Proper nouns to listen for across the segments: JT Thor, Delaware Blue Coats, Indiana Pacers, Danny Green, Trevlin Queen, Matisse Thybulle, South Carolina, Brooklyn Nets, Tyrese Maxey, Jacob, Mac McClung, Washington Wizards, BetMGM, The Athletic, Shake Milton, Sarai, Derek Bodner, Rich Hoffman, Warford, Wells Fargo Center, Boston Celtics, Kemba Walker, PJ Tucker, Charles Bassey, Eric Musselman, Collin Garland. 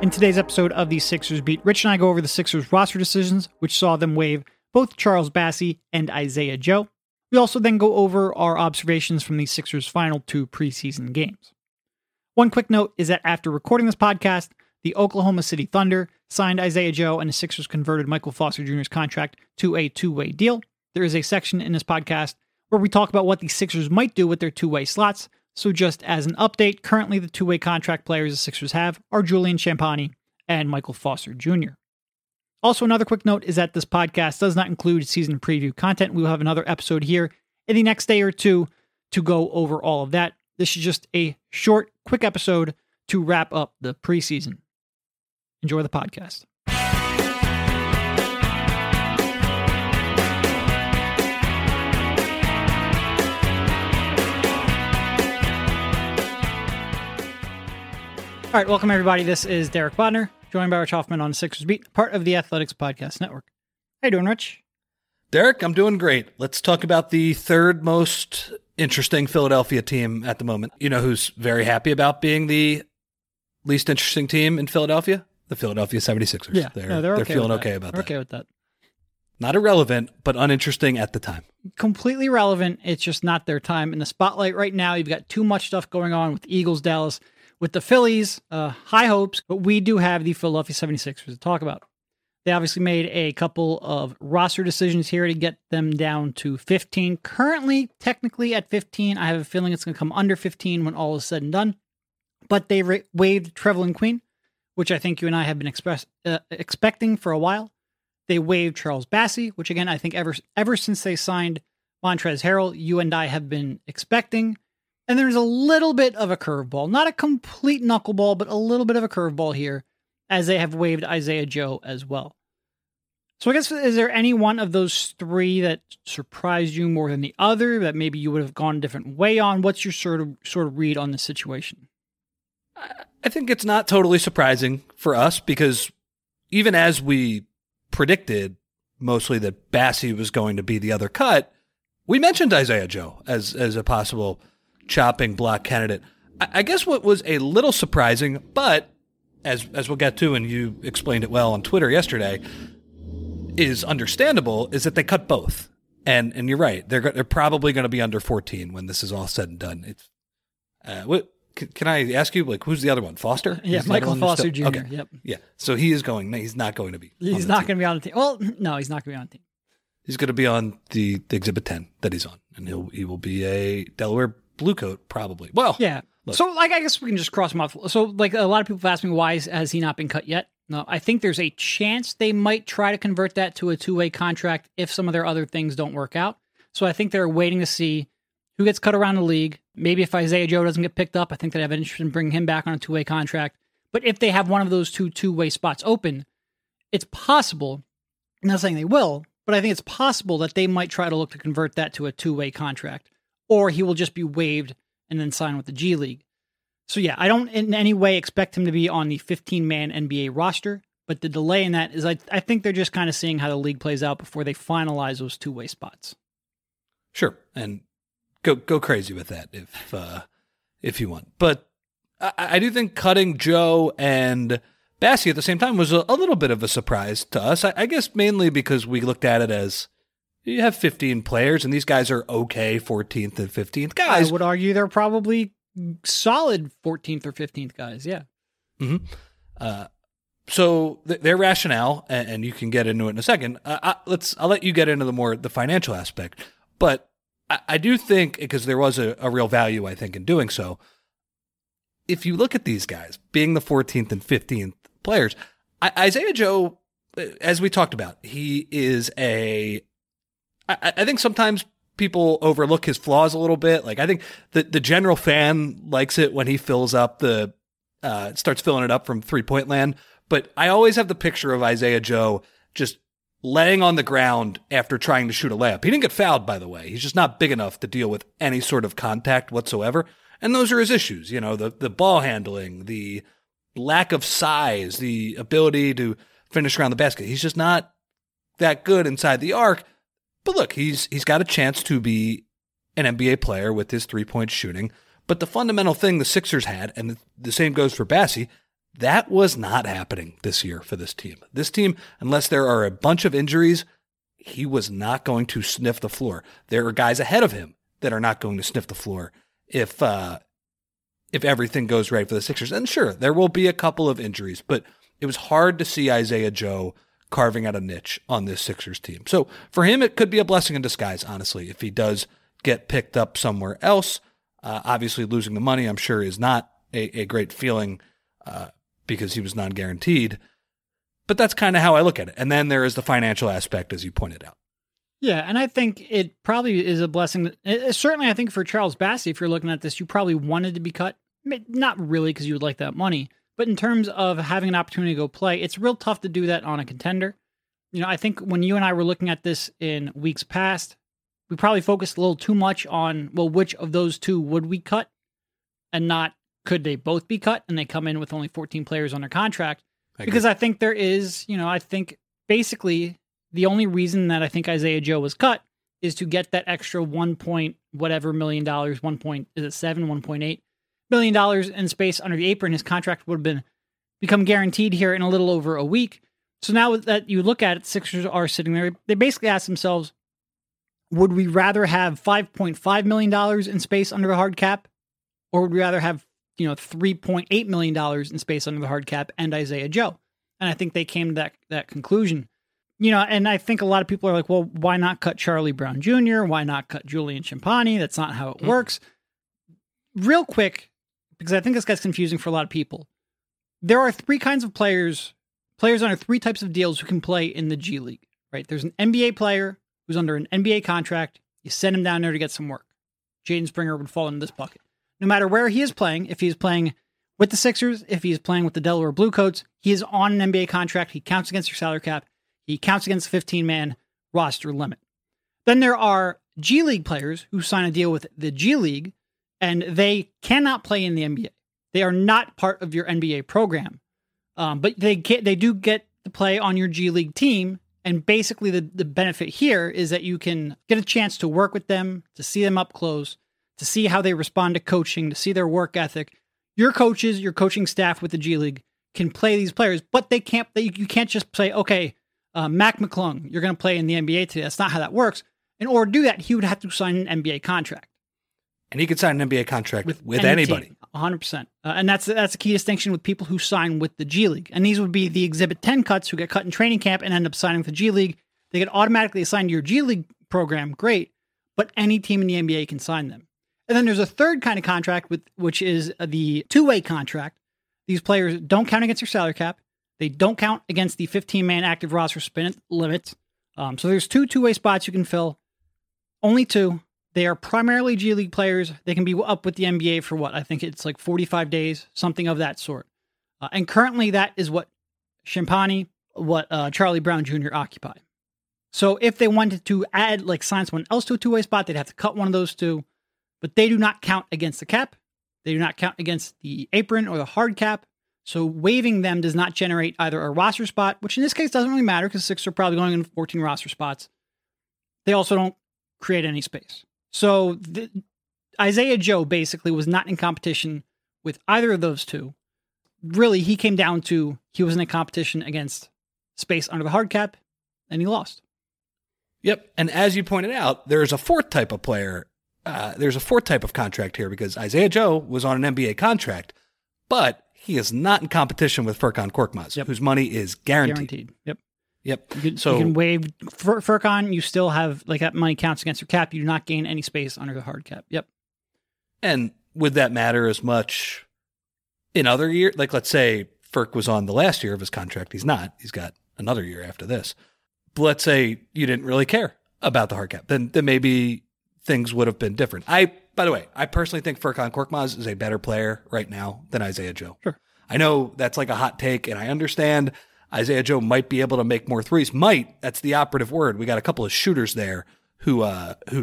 In today's episode of the Sixers Beat, Rich and I go over the Sixers roster decisions, which saw them waive both Charles Bassey and Isaiah Joe. We also then go over our observations from the Sixers' final two preseason games. One quick note is that after recording this podcast, the Oklahoma City Thunder signed Isaiah Joe, and the Sixers converted Michael Foster Jr.'s contract to a two-way deal. There is a section in this podcast where we talk about what the Sixers might do with their two-way slots. So just as an update, currently the two-way contract players the Sixers have are Julian Champagnie and Michael Foster Jr. Also, another quick note is that this podcast does not include season preview content. We will have another episode here in the next day or two to go over all of that. This is just a short, quick episode to wrap up the preseason. Enjoy the podcast. All right, welcome everybody. This is Derek Bodner, joined by Rich Hoffman on Sixers Beat, part of the Athletics Podcast Network. How you doing, Rich? Derek, I'm doing great. Let's talk about the third most interesting Philadelphia team at the moment. You know who's very happy about being the least interesting team in Philadelphia? The Philadelphia 76ers. Yeah, they're okay with that. Not irrelevant, but uninteresting at the time. Completely relevant. It's just not their time in the spotlight right now. You've got too much stuff going on with Eagles, Dallas, with the Phillies, high hopes, but we do have the Philadelphia 76ers to talk about. They obviously made a couple of roster decisions here to get them down to 15. Currently, technically at 15, I have a feeling it's going to come under 15 when all is said and done. But they waived Trevlin Queen, which I think you and I have been expecting for a while. They waived Charles Bassey, which again, I think ever since they signed Montrezl Harrell, you and I have been expecting. And there's a little bit of a curveball, not a complete knuckleball, but a little bit of a curveball here as they have waived Isaiah Joe as well. So I guess, is there any one of those three that surprised you more than the other that maybe you would have gone a different way on? What's your sort of read on the situation? I think it's not totally surprising for us because even as we predicted mostly that Bassey was going to be the other cut, we mentioned Isaiah Joe as a possible chopping block candidate. I guess what was a little surprising, but as we'll get to, and you explained it well on Twitter yesterday, is understandable, is that they cut both. And you're right, they're probably going to be under 14 when this is all said and done. It's can I ask you, like, who's the other one? Foster? Yeah, Michael Foster Jr. Okay. Yep. Yeah, so he's not going to be. He's not going to be on the team. Well, no, he's not going to be on the team. He's going to be on the Exhibit 10 that he's on, and he will be a Delaware Blue Coat, probably. Well, yeah. Look. So, like, I guess we can just cross him off. So, like, a lot of people have asked me, why has he not been cut yet? No, I think there's a chance they might try to convert that to a two-way contract if some of their other things don't work out. So, I think they're waiting to see who gets cut around the league. Maybe if Isaiah Joe doesn't get picked up, I think they have an interest in bringing him back on a two-way contract. But if they have one of those two-way spots open, it's possible. I'm not saying they will, but I think it's possible that they might try to look to convert that to a two-way contract. Or he will just be waived and then sign with the G League. So yeah, I don't in any way expect him to be on the 15-man NBA roster, but the delay in that is I think they're just kind of seeing how the league plays out before they finalize those two-way spots. Sure, and go crazy with that if you want. But I do think cutting Joe and Bassey at the same time was a little bit of a surprise to us, I guess mainly because we looked at it as, you have 15 players, and these guys are okay 14th and 15th guys. I would argue they're probably solid 14th or 15th guys, yeah. Mm-hmm. So their rationale, and you can get into it in a second, I'll let you get into the financial aspect. But I do think, because there was a real value, I think, in doing so, if you look at these guys being the 14th and 15th players, Isaiah Joe, as we talked about, he is I think sometimes people overlook his flaws a little bit. Like, I think the general fan likes it when he fills up starts filling it up from 3-point land. But I always have the picture of Isaiah Joe just laying on the ground after trying to shoot a layup. He didn't get fouled, by the way. He's just not big enough to deal with any sort of contact whatsoever. And those are his issues, you know, the ball handling, the lack of size, the ability to finish around the basket. He's just not that good inside the arc. But look, he's got a chance to be an NBA player with his 3-point shooting. But the fundamental thing the Sixers had, and the same goes for Bassey, that was not happening this year for this team. This team, unless there are a bunch of injuries, he was not going to sniff the floor. There are guys ahead of him that are not going to sniff the floor if everything goes right for the Sixers. And sure, there will be a couple of injuries, but it was hard to see Isaiah Joe carving out a niche on this Sixers team. So for him, it could be a blessing in disguise, honestly, if he does get picked up somewhere else. Obviously, losing the money, I'm sure, is not a great feeling because he was non-guaranteed. But that's kind of how I look at it. And then there is the financial aspect, as you pointed out. Yeah, and I think it probably is a blessing. Certainly, I think for Charles Bassey, if you're looking at this, you probably wanted to be cut. Not really, because you would like that money. But in terms of having an opportunity to go play, it's real tough to do that on a contender. You know, I think when you and I were looking at this in weeks past, we probably focused a little too much on, well, which of those two would we cut and not could they both be cut and they come in with only 14 players on their contract. Because I think there is, you know, I think basically the only reason that I think Isaiah Joe was cut is to get that extra $1.7 million, $1.8 million in space under the apron. His contract would have become guaranteed here in a little over a week. So now that you look at it, Sixers are sitting there. They basically ask themselves, would we rather have $5.5 million in space under a hard cap, or would we rather have, you know, $3.8 million in space under the hard cap and Isaiah Joe? And I think they came to that conclusion. You know, and I think a lot of people are like, well, why not cut Charlie Brown Jr.? Why not cut Julian Champagnie? That's not how it works. Real quick, because I think this gets confusing for a lot of people. There are three kinds of players under three types of deals who can play in the G League, right? There's an NBA player who's under an NBA contract. You send him down there to get some work. Jaden Springer would fall into this bucket. No matter where he is playing, if he's playing with the Sixers, if he's playing with the Delaware Blue Coats, he is on an NBA contract. He counts against your salary cap. He counts against the 15-man roster limit. Then there are G League players who sign a deal with the G League, and they cannot play in the NBA. They are not part of your NBA program. But they do get to play on your G League team. And basically the benefit here is that you can get a chance to work with them, to see them up close, to see how they respond to coaching, to see their work ethic. Your coaches, your coaching staff with the G League can play these players, but you can't just say, okay, Mac McClung, you're going to play in the NBA today. That's not how that works. In order to do that, he would have to sign an NBA contract. And he could sign an NBA contract with anybody. Team, 100%. And that's a key distinction with people who sign with the G League. And these would be the Exhibit 10 cuts who get cut in training camp and end up signing with the G League. They get automatically assigned to your G League program. Great. But any team in the NBA can sign them. And then there's a third kind of contract, which is the two-way contract. These players don't count against your salary cap. They don't count against the 15-man active roster limits. So there's two-way spots you can fill. Only two. They are primarily G League players. They can be up with the NBA for what? I think it's like 45 days, something of that sort. And currently that is what Champagnie, what Charlie Brown Jr. occupy. So if they wanted to add, like sign someone else to a two-way spot, they'd have to cut one of those two, but they do not count against the cap. They do not count against the apron or the hard cap. So waiving them does not generate either a roster spot, which in this case doesn't really matter because Sixers are probably going in 14 roster spots. They also don't create any space. So Isaiah Joe basically was not in competition with either of those two. Really, he came down to he was in a competition against space under the hard cap, and he lost. Yep, and as you pointed out, there's a fourth type of player. There's a fourth type of contract here because Isaiah Joe was on an NBA contract, but he is not in competition with Furkan Korkmaz, whose money is guaranteed. Yep. You can waive Furkan. You still have like that money counts against your cap. You do not gain any space under the hard cap. Yep. And would that matter as much in other years? Like, let's say Furk was on the last year of his contract. He's not. He's got another year after this. But let's say you didn't really care about the hard cap. Then maybe things would have been different. By the way, I personally think Furkan Korkmaz is a better player right now than Isaiah Joe. Sure. I know that's like a hot take, and I understand. Isaiah Joe might be able to make more threes. Might, that's the operative word. We got a couple of shooters there who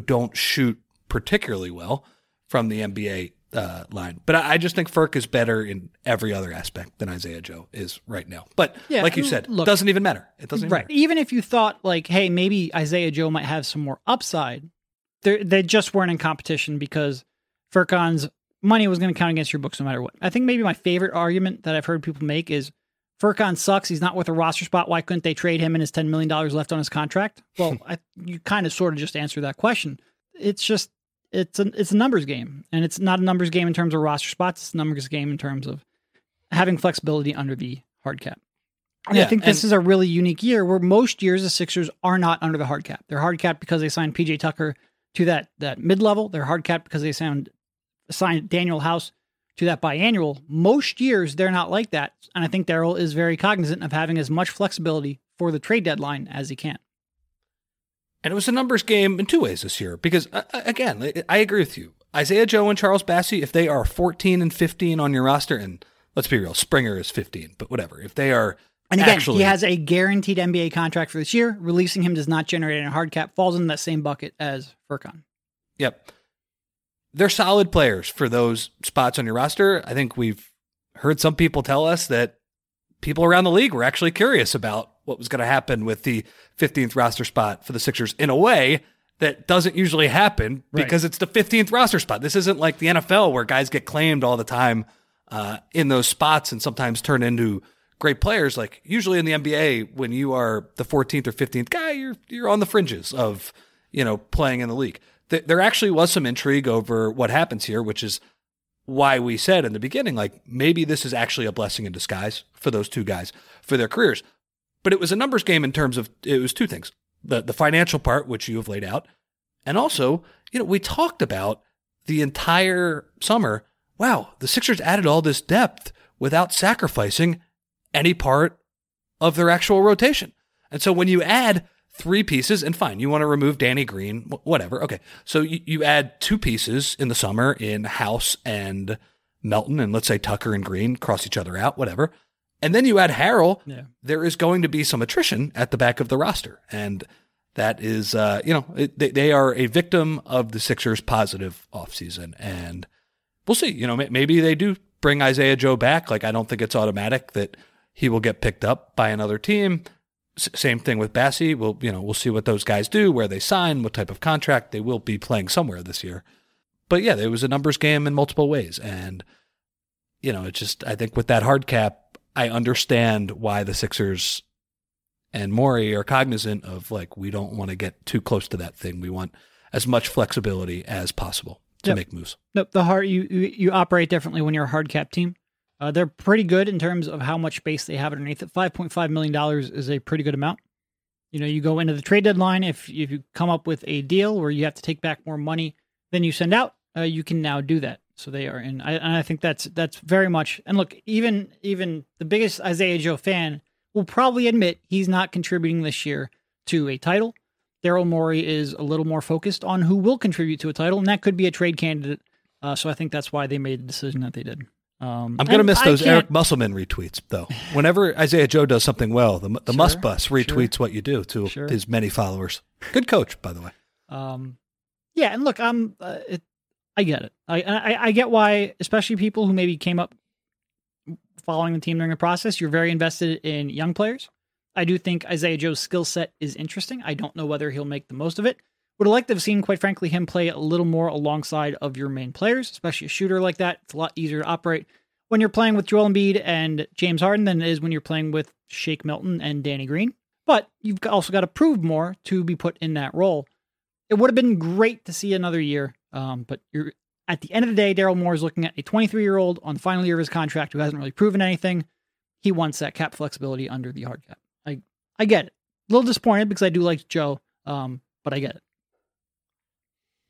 don't shoot particularly well from the NBA line. But I just think Furk is better in every other aspect than Isaiah Joe is right now. But yeah, like you said, it doesn't even matter. It doesn't even matter. Even if you thought like, hey, maybe Isaiah Joe might have some more upside, they just weren't in competition because Furkan's money was going to count against your books no matter what. I think maybe my favorite argument that I've heard people make is Furkan sucks. He's not worth a roster spot. Why couldn't they trade him and his $10 million left on his contract? Well, you kind of sort of just answered that question. It's just, it's a numbers game, and it's not a numbers game in terms of roster spots. It's a numbers game in terms of having flexibility under the hard cap. And yeah, I think this is a really unique year where most years the Sixers are not under the hard cap. They're hard cap because they signed PJ Tucker to that mid-level. They're hard cap because they signed Daniel House to that biannual. Most years they're not like that, and I think Daryl is very cognizant of having as much flexibility for the trade deadline as he can. And it was a numbers game in two ways this year because, again, I agree with you. Isaiah Joe and Charles Bassey, if they are 14 and 15 on your roster, and let's be real, Springer is 15, but whatever. If they are, and again, he has a guaranteed NBA contract for this year. Releasing him does not generate a hard cap, falls in that same bucket as Furkan. Yep. They're solid players for those spots on your roster. I think we've heard some people tell us that people around the league were actually curious about what was going to happen with the 15th roster spot for the Sixers in a way that doesn't usually happen because it's the 15th roster spot. This isn't like the NFL where guys get claimed all the time in those spots and sometimes turn into great players. Like usually in the NBA, when you are the 14th or 15th guy, you're on the fringes of, playing in the league. There actually was some intrigue over what happens here, which is why we said in the beginning, like maybe this is actually a blessing in disguise for those two guys for their careers. But it was a numbers game in terms of it was two things: the financial part, which you have laid out, and also we talked about the entire summer. Wow, the Sixers added all this depth without sacrificing any part of their actual rotation, and so when you add three pieces, and fine, you want to remove Danny Green, whatever. Okay, so you add two pieces in the summer in House and Melton, and let's say Tucker and Green cross each other out, whatever. And then you add Harrell. Yeah. There is going to be some attrition at the back of the roster, and that is, they are a victim of the Sixers' positive offseason, and we'll see. Maybe they do bring Isaiah Joe back. Like I don't think it's automatic that he will get picked up by another team. Same thing with Bassey. We'll see what those guys do, where they sign, what type of contract. They will be playing somewhere this year. But yeah, it was a numbers game in multiple ways. And, it's just, I think with that hard cap, I understand why the Sixers and Morey are cognizant of we don't want to get too close to that thing. We want as much flexibility as possible to make moves. Nope. You operate differently when you're a hard cap team. They're pretty good in terms of how much space they have underneath it. $5.5 million is a pretty good amount. You go into the trade deadline, if you come up with a deal where you have to take back more money than you send out, you can now do that. So they are in, and I think that's very much, and look, even the biggest Isaiah Joe fan will probably admit he's not contributing this year to a title. Daryl Morey is a little more focused on who will contribute to a title, and that could be a trade candidate. So I think that's why they made the decision that they did. I'm going to miss those Eric Musselman retweets, though. Whenever Isaiah Joe does something well, the Must Bus retweets what you do to his many followers. Good coach, by the way. Yeah, and look, I get it. I get why, especially people who maybe came up following the team during the process, you're very invested in young players. I do think Isaiah Joe's skill set is interesting. I don't know whether he'll make the most of it. Would have liked to have seen, quite frankly, him play a little more alongside of your main players, especially a shooter like that. It's a lot easier to operate when you're playing with Joel Embiid and James Harden than it is when you're playing with Shake Milton and Danny Green. But you've also got to prove more to be put in that role. It would have been great to see another year, but you're at the end of the day, Daryl Moore is looking at a 23-year-old on the final year of his contract who hasn't really proven anything. He wants that cap flexibility under the hard cap. I get it. A little disappointed because I do like Joe, but I get it.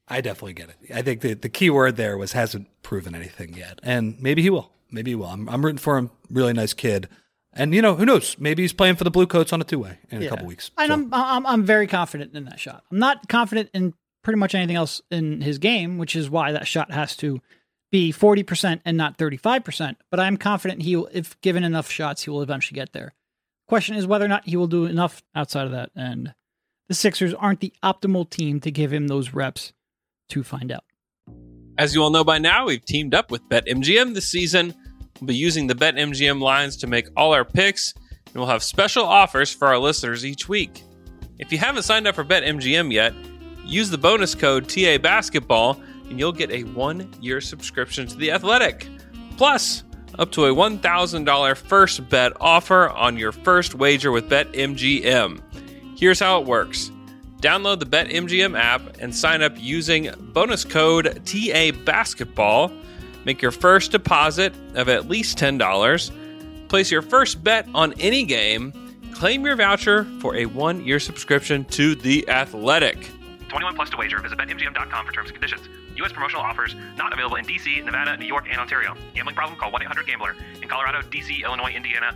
I definitely get it. I think the key word there was hasn't proven anything yet. And maybe he will. I'm rooting for him. Really nice kid. And, who knows? Maybe he's playing for the Blue Coats on a two-way in a couple weeks. And so. I'm very confident in that shot. I'm not confident in pretty much anything else in his game, which is why that shot has to be 40% and not 35%. But I'm confident he will, if given enough shots, he will eventually get there. Question is whether or not he will do enough outside of that. And the Sixers aren't the optimal team to give him those reps. To find out. As you all know by now, we've teamed up with BetMGM this season. We'll be using the BetMGM lines to make all our picks, and we'll have special offers for our listeners each week. If you haven't signed up for BetMGM yet, use the bonus code TA Basketball and you'll get a 1-year subscription to The Athletic. Plus, up to a $1,000 first bet offer on your first wager with BetMGM. Here's how it works. Download the BetMGM app and sign up using bonus code TABasketball. Make your first deposit of at least $10. Place your first bet on any game. Claim your voucher for a 1-year subscription to The Athletic. 21 plus to wager. Visit BetMGM.com for terms and conditions. U.S. promotional offers not available in D.C., Nevada, New York, and Ontario. Gambling problem? Call 1-800-GAMBLER. In Colorado, D.C., Illinois, Indiana,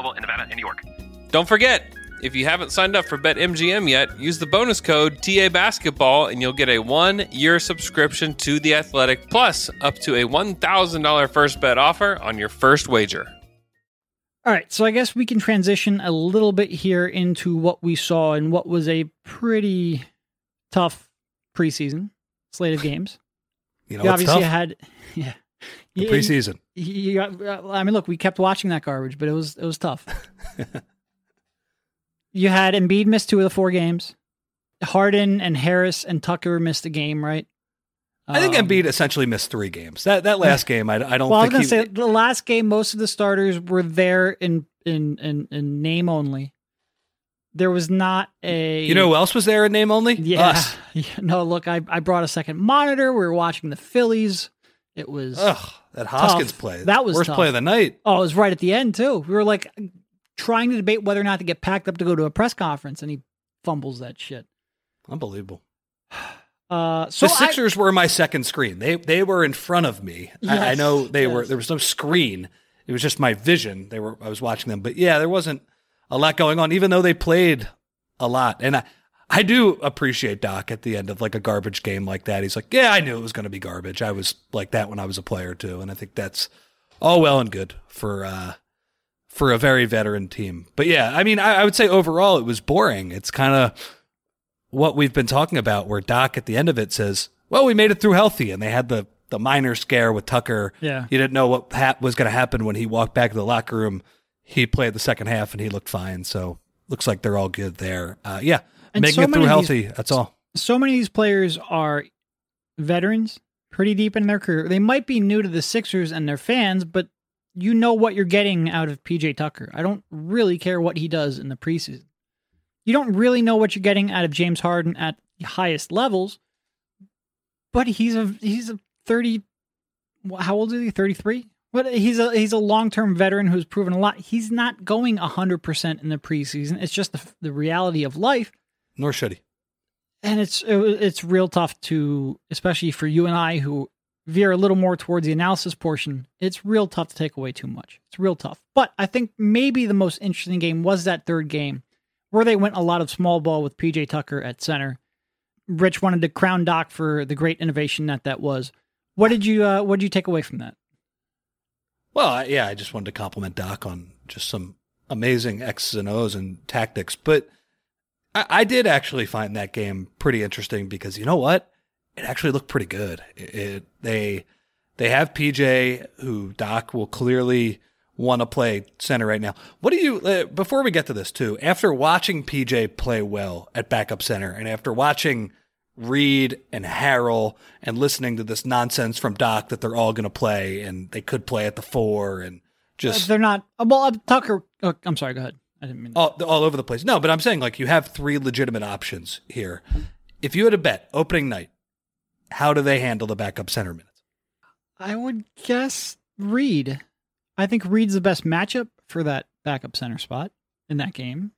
in Nevada and New York. Don't forget, if you haven't signed up for BetMGM yet, use the bonus code TABasketball and you'll get a 1-year subscription to The Athletic, plus up to a $1,000 first bet offer on your first wager. All right, so I guess we can transition a little bit here into what we saw in what was a pretty tough preseason slate of games. You obviously had, yeah, the preseason. I mean, look, we kept watching that garbage, but it was tough. You had Embiid miss 2 of the 4 games. Harden and Harris and Tucker missed a game, right? I think Embiid essentially missed 3 games. That last game, I was going to say the last game, most of the starters were there in name only. There was not a... You know who else was there in name only? Yeah. Us. Yeah, no, look, I brought a second monitor. We were watching the Phillies. It was... Ugh, that Hoskins play. That was worst play of the night. Oh, it was right at the end, too. We were like trying to debate whether or not to get packed up to go to a press conference, and he fumbles that shit. Unbelievable. So the Sixers were my second screen. They were in front of me. Yes, I know they were. There was no screen. It was just my vision. I was watching them. But yeah, there wasn't a lot going on, even though they played a lot. And I do appreciate Doc at the end of like a garbage game like that. He's like, yeah, I knew it was going to be garbage. I was like that when I was a player too. And I think that's all well and good for a very veteran team. But yeah, I mean, I would say overall it was boring. It's kind of what we've been talking about where Doc at the end of it says, well, we made it through healthy. And they had the minor scare with Tucker. Yeah. You didn't know what was going to happen when he walked back to the locker room. He played the second half and he looked fine. So looks like they're all good there. Yeah. And making it through healthy. That's all. So many of these players are veterans, pretty deep in their career. They might be new to the Sixers and their fans, but you know what you're getting out of PJ Tucker. I don't really care what he does in the preseason. You don't really know what you're getting out of James Harden at the highest levels, but he's a 30. How old is he? 33. But he's a long-term veteran who's proven a lot. He's not going 100% in the preseason. It's just the reality of life. Nor should he. And it's real tough to, especially for you and I who veer a little more towards the analysis portion, it's real tough to take away too much. It's real tough. But I think maybe the most interesting game was that third game where they went a lot of small ball with PJ Tucker at center. Rich wanted to crown Doc for the great innovation that was. What did you take away from that? Well, yeah, I just wanted to compliment Doc on just some amazing X's and O's and tactics. But I did actually find that game pretty interesting because you know what? It actually looked pretty good. They have PJ, who Doc will clearly want to play center right now. What do you, before we get to this too, after watching PJ play well at backup center and after watching Reed and Harrell and listening to this nonsense from Doc that they're all going to play and they could play at the 4 and just they're not. Well, Tucker. Oh, I'm sorry. Go ahead. I didn't mean all over the place. No, but I'm saying like you have 3 legitimate options here. If you had a bet opening night, how do they handle the backup center minutes? I would guess Reed. I think Reed's the best matchup for that backup center spot in that game.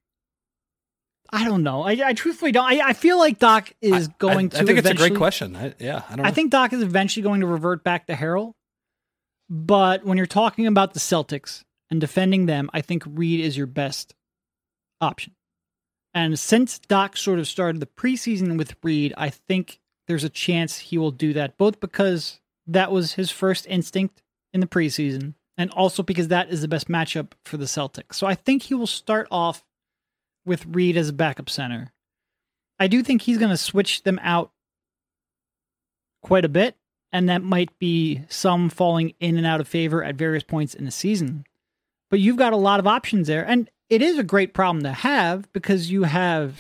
I don't know. I truthfully don't. I feel like Doc is going to. I think it's a great question. I don't know. I think Doc is eventually going to revert back to Harrell. But when you're talking about the Celtics and defending them, I think Reed is your best option. And since Doc sort of started the preseason with Reed, I think there's a chance he will do that, both because that was his first instinct in the preseason and also because that is the best matchup for the Celtics. So I think he will start off with Reed as a backup center. I do think he's going to switch them out quite a bit, and that might be some falling in and out of favor at various points in the season. But you've got a lot of options there, and it is a great problem to have because you have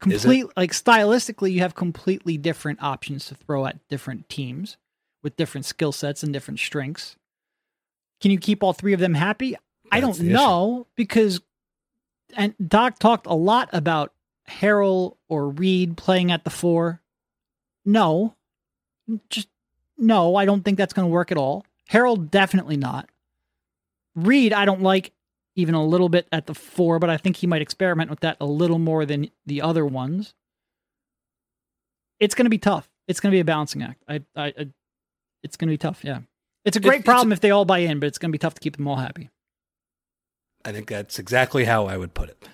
complete, like stylistically, you have completely different options to throw at different teams with different skill sets and different strengths. Can you keep all three of them happy? I don't know, because and Doc talked a lot about Harrell or Reed playing at the four. No, just no. I don't think that's going to work at all. Harrell, definitely not. Reed, I don't like even a little bit at the four, but I think he might experiment with that a little more than the other ones. It's going to be tough. It's going to be a balancing act. It's going to be tough. Yeah. It's a great problem if they all buy in, but it's going to be tough to keep them all happy. I think that's exactly how I would put it.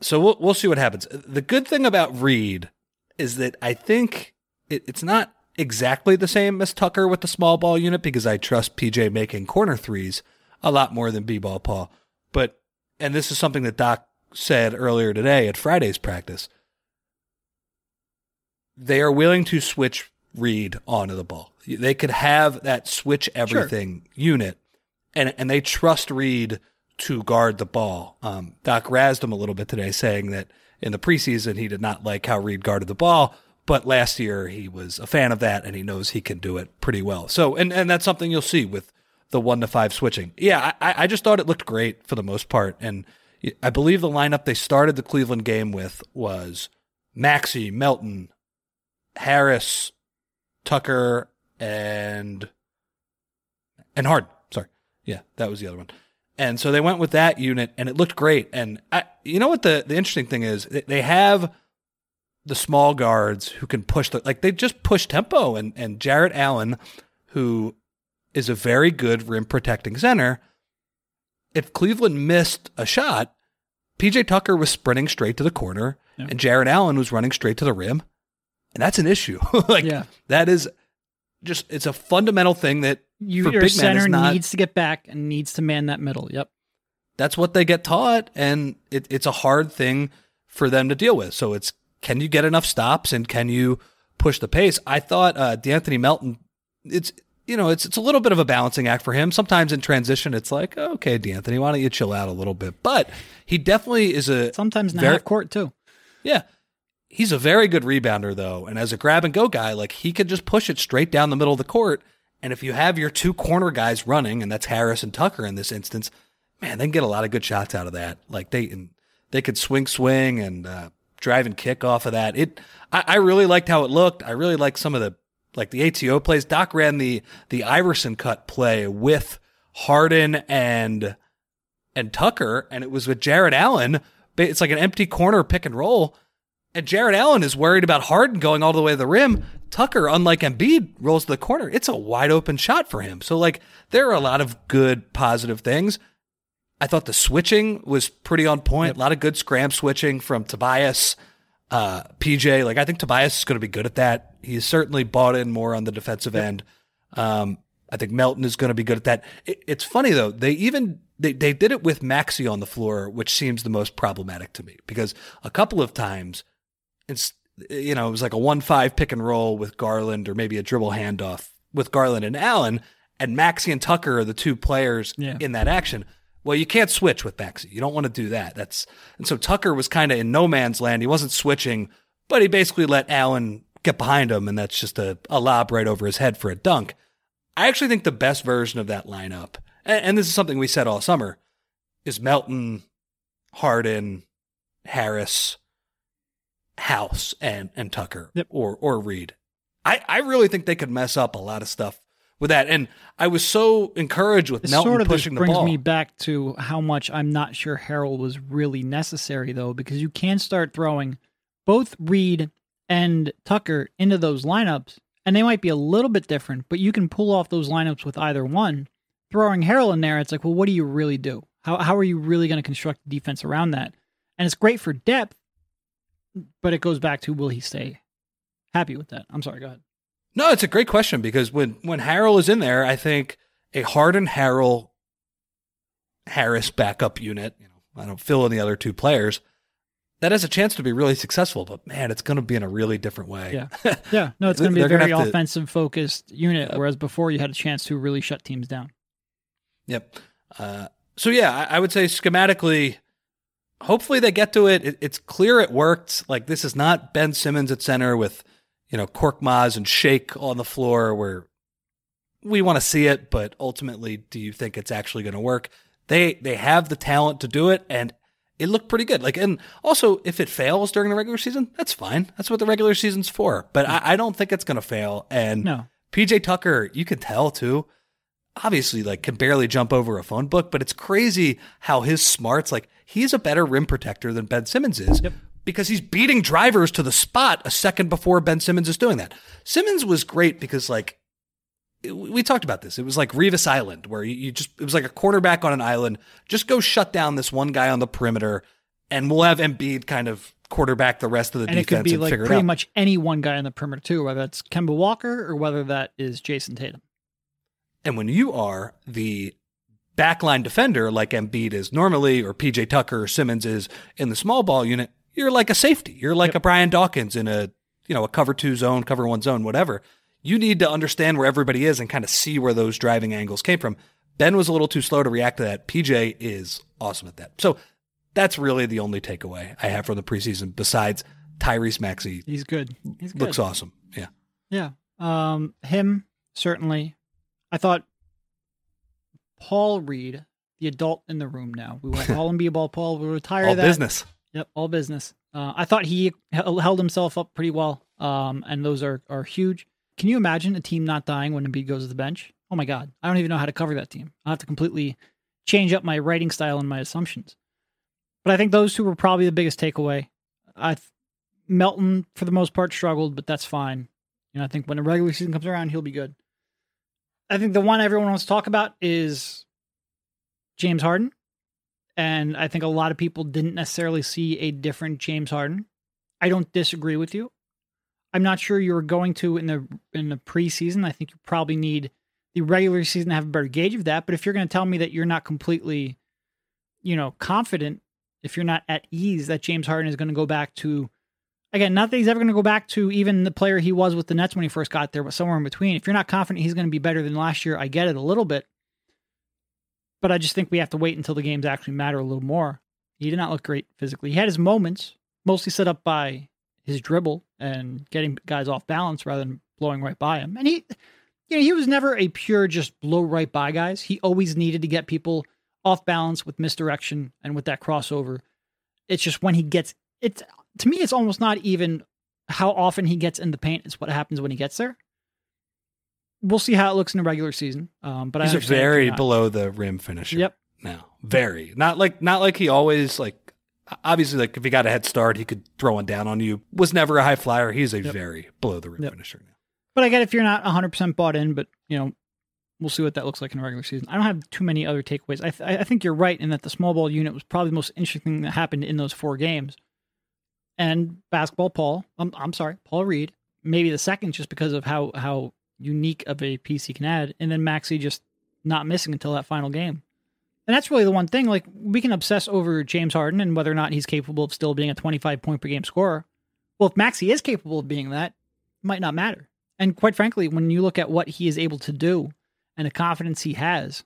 So we'll see what happens. The good thing about Reed is that I think it's not exactly the same as Tucker with the small ball unit, because I trust PJ making corner threes a lot more than B-ball Paul. But, and this is something that Doc said earlier today at Friday's practice, they are willing to switch Reed onto the ball. They could have that switch everything unit, and they trust Reed to guard the ball. Doc razzed him a little bit today, saying that in the preseason he did not like how Reed guarded the ball, but last year he was a fan of that, and he knows he can do it pretty well. So, and that's something you'll see with the 1-5 switching. Yeah, I just thought it looked great for the most part. And I believe the lineup they started the Cleveland game with was Maxey, Melton, Harris, Tucker, and Harden. Sorry. Yeah, that was the other one. And so they went with that unit, and it looked great. And you know what the interesting thing is? They have the small guards who can push they just push tempo, and Jarrett Allen, who is a very good rim protecting center. If Cleveland missed a shot, PJ Tucker was sprinting straight to the corner, and Jarrett Allen was running straight to the rim. And that's an issue. That is just, it's a fundamental thing that your big center man needs to get back and needs to man that middle. Yep. That's what they get taught. And it's a hard thing for them to deal with. So it's, can you get enough stops and can you push the pace? I thought DeAnthony Melton, it's a little bit of a balancing act for him. Sometimes in transition, it's like, okay, DeAnthony, why don't you chill out a little bit? But he definitely is sometimes not half court too. Yeah. He's a very good rebounder, though, and as a grab-and-go guy, he could just push it straight down the middle of the court, and if you have your two corner guys running, and that's Harris and Tucker in this instance, man, they can get a lot of good shots out of that. They could swing, and drive and kick off of that. I really liked how it looked. I really liked some of the ATO plays. Doc ran the Iverson cut play with Harden and Tucker, and it was with Jarrett Allen. It's like an empty corner pick and roll. And Jarrett Allen is worried about Harden going all the way to the rim. Tucker, unlike Embiid, rolls to the corner. It's a wide open shot for him. So, there are a lot of good, positive things. I thought the switching was pretty on point. Yep. A lot of good scram switching from Tobias, PJ. I think Tobias is going to be good at that. He's certainly bought in more on the defensive end. I think Melton is going to be good at that. It's funny, though. They did it with Maxey on the floor, which seems the most problematic to me, because a couple of times, it was like a 1-5 pick and roll with Garland, or maybe a dribble handoff with Garland and Allen, and Maxey and Tucker are the two players in that action. Well, you can't switch with Maxey. You don't want to do that. And so Tucker was kind of in no man's land. He wasn't switching, but he basically let Allen get behind him, and that's just a lob right over his head for a dunk. I actually think the best version of that lineup, and this is something we said all summer, is Melton, Harden, Harris, House and Tucker or Reed. I really think they could mess up a lot of stuff with that. And I was so encouraged with Melton pushing the ball. It brings me back to how much I'm not sure Harrell was really necessary, though, because you can start throwing both Reed and Tucker into those lineups, and they might be a little bit different, but you can pull off those lineups with either one. Throwing Harrell in there, it's like, well, what do you really do? How are you really going to construct the defense around that? And it's great for depth, but it goes back to, will he stay happy with that. I'm sorry, go ahead. No, it's a great question because when Harrell is in there, I think a Harden, Harrell, Harris backup unit, you know, I don't fill in the other two players, that has a chance to be really successful, but man, it's going to be in a really different way. Yeah. Yeah. No, it's going to be a very offensive focused unit. Whereas before you had a chance to really shut teams down. Yep. So yeah, I would say schematically, hopefully they get to it. It's clear it worked. Like this is not Ben Simmons at center with, you know, Korkmaz and Shake on the floor where we want to see it, but ultimately, do you think it's actually going to work? They have the talent to do it, and it looked pretty good. Like, and also, if it fails during the regular season, that's fine. That's what the regular season's for. But I don't think it's going to fail. And no. PJ Tucker, you can tell too. Obviously, like, can barely jump over a phone book, but it's crazy how his smarts. Like, he's a better rim protector than Ben Simmons is because he's beating drivers to the spot a second before Ben Simmons is doing that. Simmons was great because, like, we talked about this. It was like Revis Island, where you just, it was like a quarterback on an island. Just go shut down this one guy on the perimeter, and we'll have Embiid kind of quarterback the rest of the defense and figure it out. And it could be like pretty much any one guy on the perimeter too, whether that's Kemba Walker or whether that is Jason Tatum. And when you are the backline defender, like Embiid is normally, or PJ Tucker or Simmons is in the small ball unit, you're like a safety. You're like a Brian Dawkins in a, you know, a cover two zone, cover one zone, whatever. You need to understand where everybody is and kind of see where those driving angles came from. Ben was a little too slow to react to that. PJ is awesome at that. So that's really the only takeaway I have from the preseason besides Tyrese Maxey. He's good. He's good. Looks awesome. Yeah. Yeah. Him, certainly. I thought Paul Reed, the adult in the room now. We went all NBA ball, Paul. We'll retire all that. All business. Yep, all business. I thought he held himself up pretty well, and those are huge. Can you imagine a team not dying when Embiid goes to the bench? Oh my God. I don't even know how to cover that team. I'll have to completely change up my writing style and my assumptions. But I think those two were probably the biggest takeaway. Melton, for the most part, struggled, but that's fine. You know, I think when the regular season comes around, he'll be good. I think the one everyone wants to talk about is James Harden. And I think a lot of people didn't necessarily see a different James Harden. I don't disagree with you. I'm not sure you were going to in the preseason. I think you probably need the regular season to have a better gauge of that. But if you're going to tell me that you're not completely, you know, confident, if you're not at ease that James Harden is going to go back to, again, not that he's ever going to go back to even the player he was with the Nets when he first got there, but somewhere in between. If you're not confident he's going to be better than last year, I get it a little bit. But I just think we have to wait until the games actually matter a little more. He did not look great physically. He had his moments, mostly set up by his dribble and getting guys off balance rather than blowing right by him. And he, you know, he was never a pure just blow right by guys. He always needed to get people off balance with misdirection and with that crossover. It's just when he gets it, to me, it's almost not even how often he gets in the paint. It's what happens when he gets there. We'll see how it looks in the regular season. But he's a very below the rim finisher. Yep. Now, very not like he always like. Obviously, like if he got a head start, he could throw one down on you. Was never a high flyer. He's a very below the rim finisher now. But I get if you're not 100% bought in, but you know, we'll see what that looks like in the regular season. I don't have too many other takeaways. I think you're right in that the small ball unit was probably the most interesting thing that happened in those four games. And basketball, Paul Reed, maybe the second, just because of how unique of a piece he can add, and then Maxey just not missing until that final game. And that's really the one thing, like, we can obsess over James Harden and whether or not he's capable of still being a 25-point-per-game scorer. Well, if Maxey is capable of being that, it might not matter. And quite frankly, when you look at what he is able to do and the confidence he has,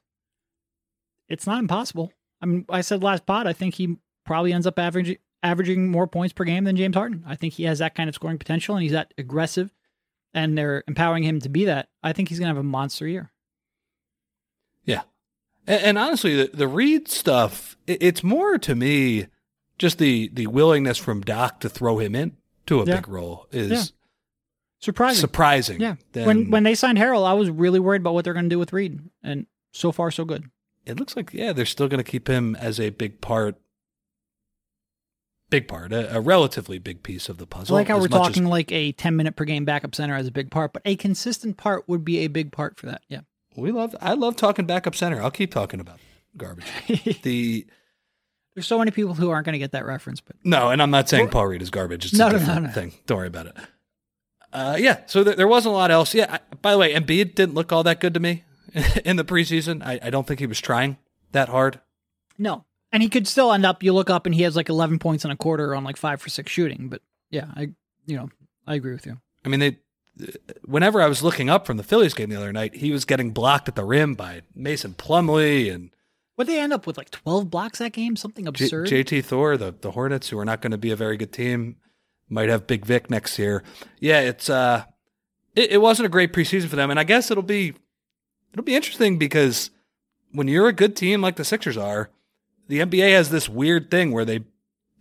it's not impossible. I mean, I said last pod, I think he probably ends up averaging more points per game than James Harden. I think he has that kind of scoring potential, and he's that aggressive, and they're empowering him to be that. I think he's going to have a monster year. Yeah. And honestly, the Reed stuff, it's more to me just the willingness from Doc to throw him in to a big role is surprising. Yeah. When they signed Harrell, I was really worried about what they're going to do with Reed. And so far, so good. It looks like, they're still going to keep him as a big part, a relatively big piece of the puzzle. I like how we're talking like a 10-minute per game backup center as a big part, but a consistent part would be a big part for that. Yeah. I love talking backup center. I'll keep talking about garbage. There's so many people who aren't going to get that reference, but no, and I'm not saying Paul Reed is garbage. It's a different thing. Don't worry about it. So there wasn't a lot else. By the way, Embiid didn't look all that good to me in the preseason. I don't think he was trying that hard. No. And he could still end up, you look up and he has like 11 points in a quarter on like 5 for 6 shooting. But yeah, I agree with you. I mean, whenever I was looking up from the Phillies game the other night, he was getting blocked at the rim by Mason Plumlee. And what did they end up with, like 12 blocks that game? Something absurd. JT Thor, the Hornets, who are not going to be a very good team, might have Big Vic next year. Yeah, it wasn't a great preseason for them. And I guess it'll be interesting because when you're a good team like the Sixers are, the NBA has this weird thing where the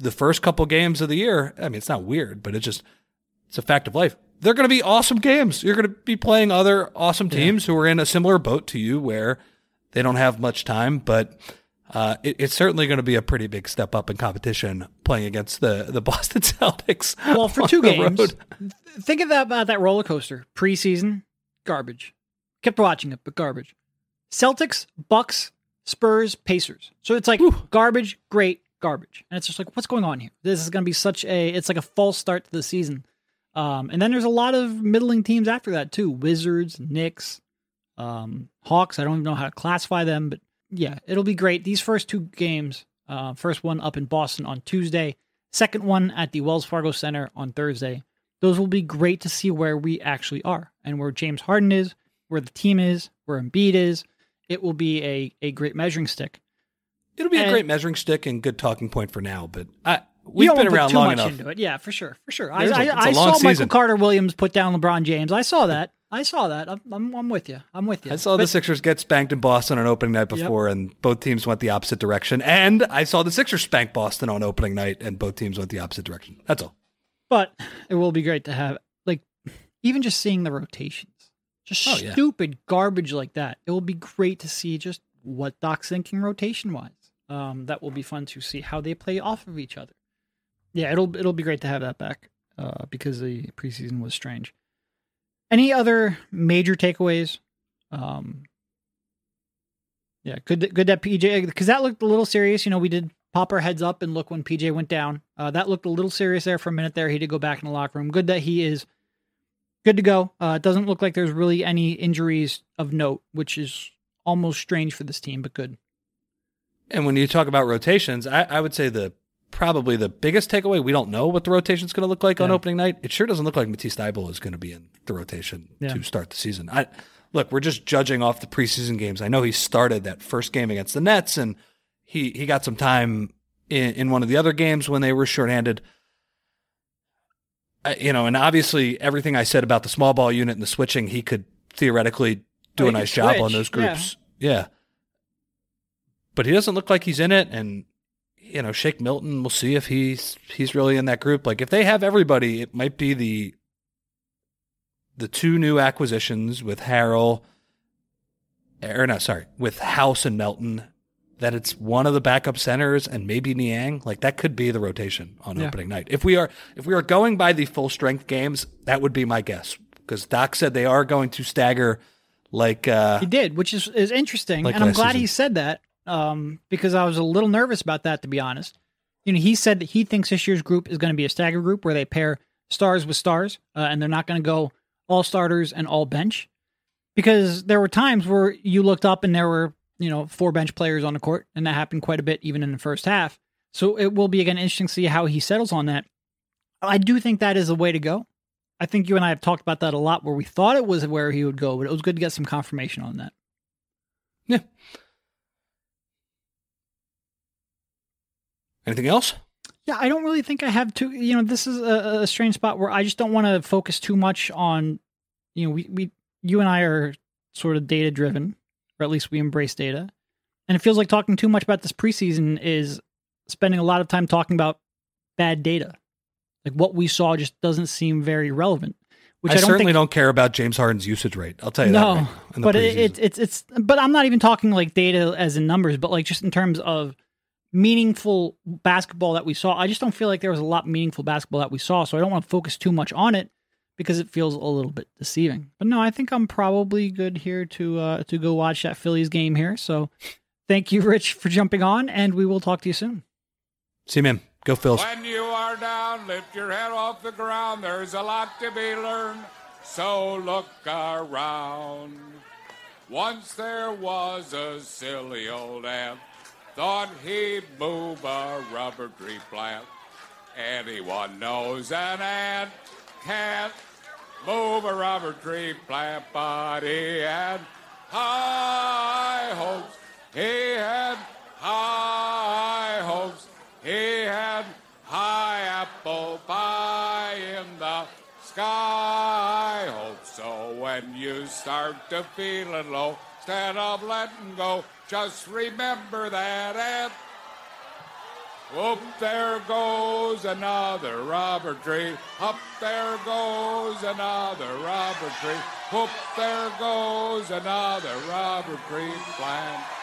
first couple games of the year, I mean, it's not weird, but it's a fact of life. They're going to be awesome games. You're going to be playing other awesome teams who are in a similar boat to you where they don't have much time, but it's certainly going to be a pretty big step up in competition playing against the Boston Celtics. Well, for two games, think of that roller coaster. Preseason, garbage. Kept watching it, but garbage. Celtics, Bucks, Spurs, Pacers. So it's like garbage, great, garbage. And it's just like, what's going on here? This is going to be it's like a false start to the season. And then there's a lot of middling teams after that too. Wizards, Knicks, Hawks. I don't even know how to classify them, but yeah, it'll be great. These first two games, first one up in Boston on Tuesday, second one at the Wells Fargo Center on Thursday. Those will be great to see where we actually are and where James Harden is, where the team is, where Embiid is. It will be a great measuring stick. It'll be a great measuring stick and good talking point for now, but we've been around long enough. Into it. Yeah, for sure. For sure. I saw Michael Carter Williams put down LeBron James. I saw that. I'm with you. I saw the Sixers get spanked in Boston on opening night before, and both teams went the opposite direction. And I saw the Sixers spank Boston on opening night, and both teams went the opposite direction. That's all. But it will be great to have, like, even just seeing the rotations. Just stupid garbage like that. It will be great to see just what Doc's thinking rotation-wise. That will be fun to see how they play off of each other. Yeah, it'll be great to have that back because the preseason was strange. Any other major takeaways? Good that PJ, because that looked a little serious. You know, we did pop our heads up and look when PJ went down. That looked a little serious there for a minute there. He did go back in the locker room. Good that he is good to go. It doesn't look like there's really any injuries of note, which is almost strange for this team, but good. And when you talk about rotations, I would say probably the biggest takeaway, we don't know what the rotation's going to look like on opening night. It sure doesn't look like Matisse Thybulle is going to be in the rotation to start the season. Look, we're just judging off the preseason games. I know he started that first game against the Nets, and he got some time in one of the other games when they were shorthanded. And obviously everything I said about the small ball unit and the switching, he could theoretically do a nice job on those groups. Yeah. But he doesn't look like he's in it, and Shake Milton, we'll see if he's really in that group. Like, if they have everybody, it might be the two new acquisitions with House and Melton, that it's one of the backup centers and maybe Niang. Like, that could be the rotation on opening night. If we are going by the full strength games, that would be my guess, because Doc said they are going to stagger, like he did, which is interesting, like, and I'm glad he said that. Because I was a little nervous about that, to be honest. He said that he thinks this year's group is going to be a stagger group where they pair stars with stars, and they're not going to go all starters and all bench, because there were times where you looked up and there were, 4 bench players on the court, and that happened quite a bit, even in the first half. So it will be, again, interesting to see how he settles on that. I do think that is the way to go. I think you and I have talked about that a lot, where we thought it was where he would go, but it was good to get some confirmation on that. Yeah. Anything else? Yeah, I don't really think I have to. This is a strange spot where I just don't want to focus too much on, you and I are sort of data driven, or at least we embrace data. And it feels like talking too much about this preseason is spending a lot of time talking about bad data. Like, what we saw just doesn't seem very relevant. Which I certainly don't care about James Harden's usage rate. I'll tell you that. No, right? But but I'm not even talking like data as in numbers, but like just in terms of meaningful basketball that we saw. I just don't feel like there was a lot of meaningful basketball that we saw, so I don't want to focus too much on it because it feels a little bit deceiving. But no, I think I'm probably good here to go watch that Phillies game here. So thank you, Rich, for jumping on, and we will talk to you soon. See you, man. Go, Phils. When you are down, lift your head off the ground. There's a lot to be learned, so look around. Once there was a silly old ant, thought he'd move a rubber tree plant. Anyone knows an ant can't move a rubber tree plant, but he had high hopes. He had high hopes. He had high apple pie in the sky. I hope so. When you start to feelin' low, instead of letting go, just remember that ant. Whoop, there goes another rubber tree. Up there goes another rubber tree. Whoop, there goes another rubber tree plant.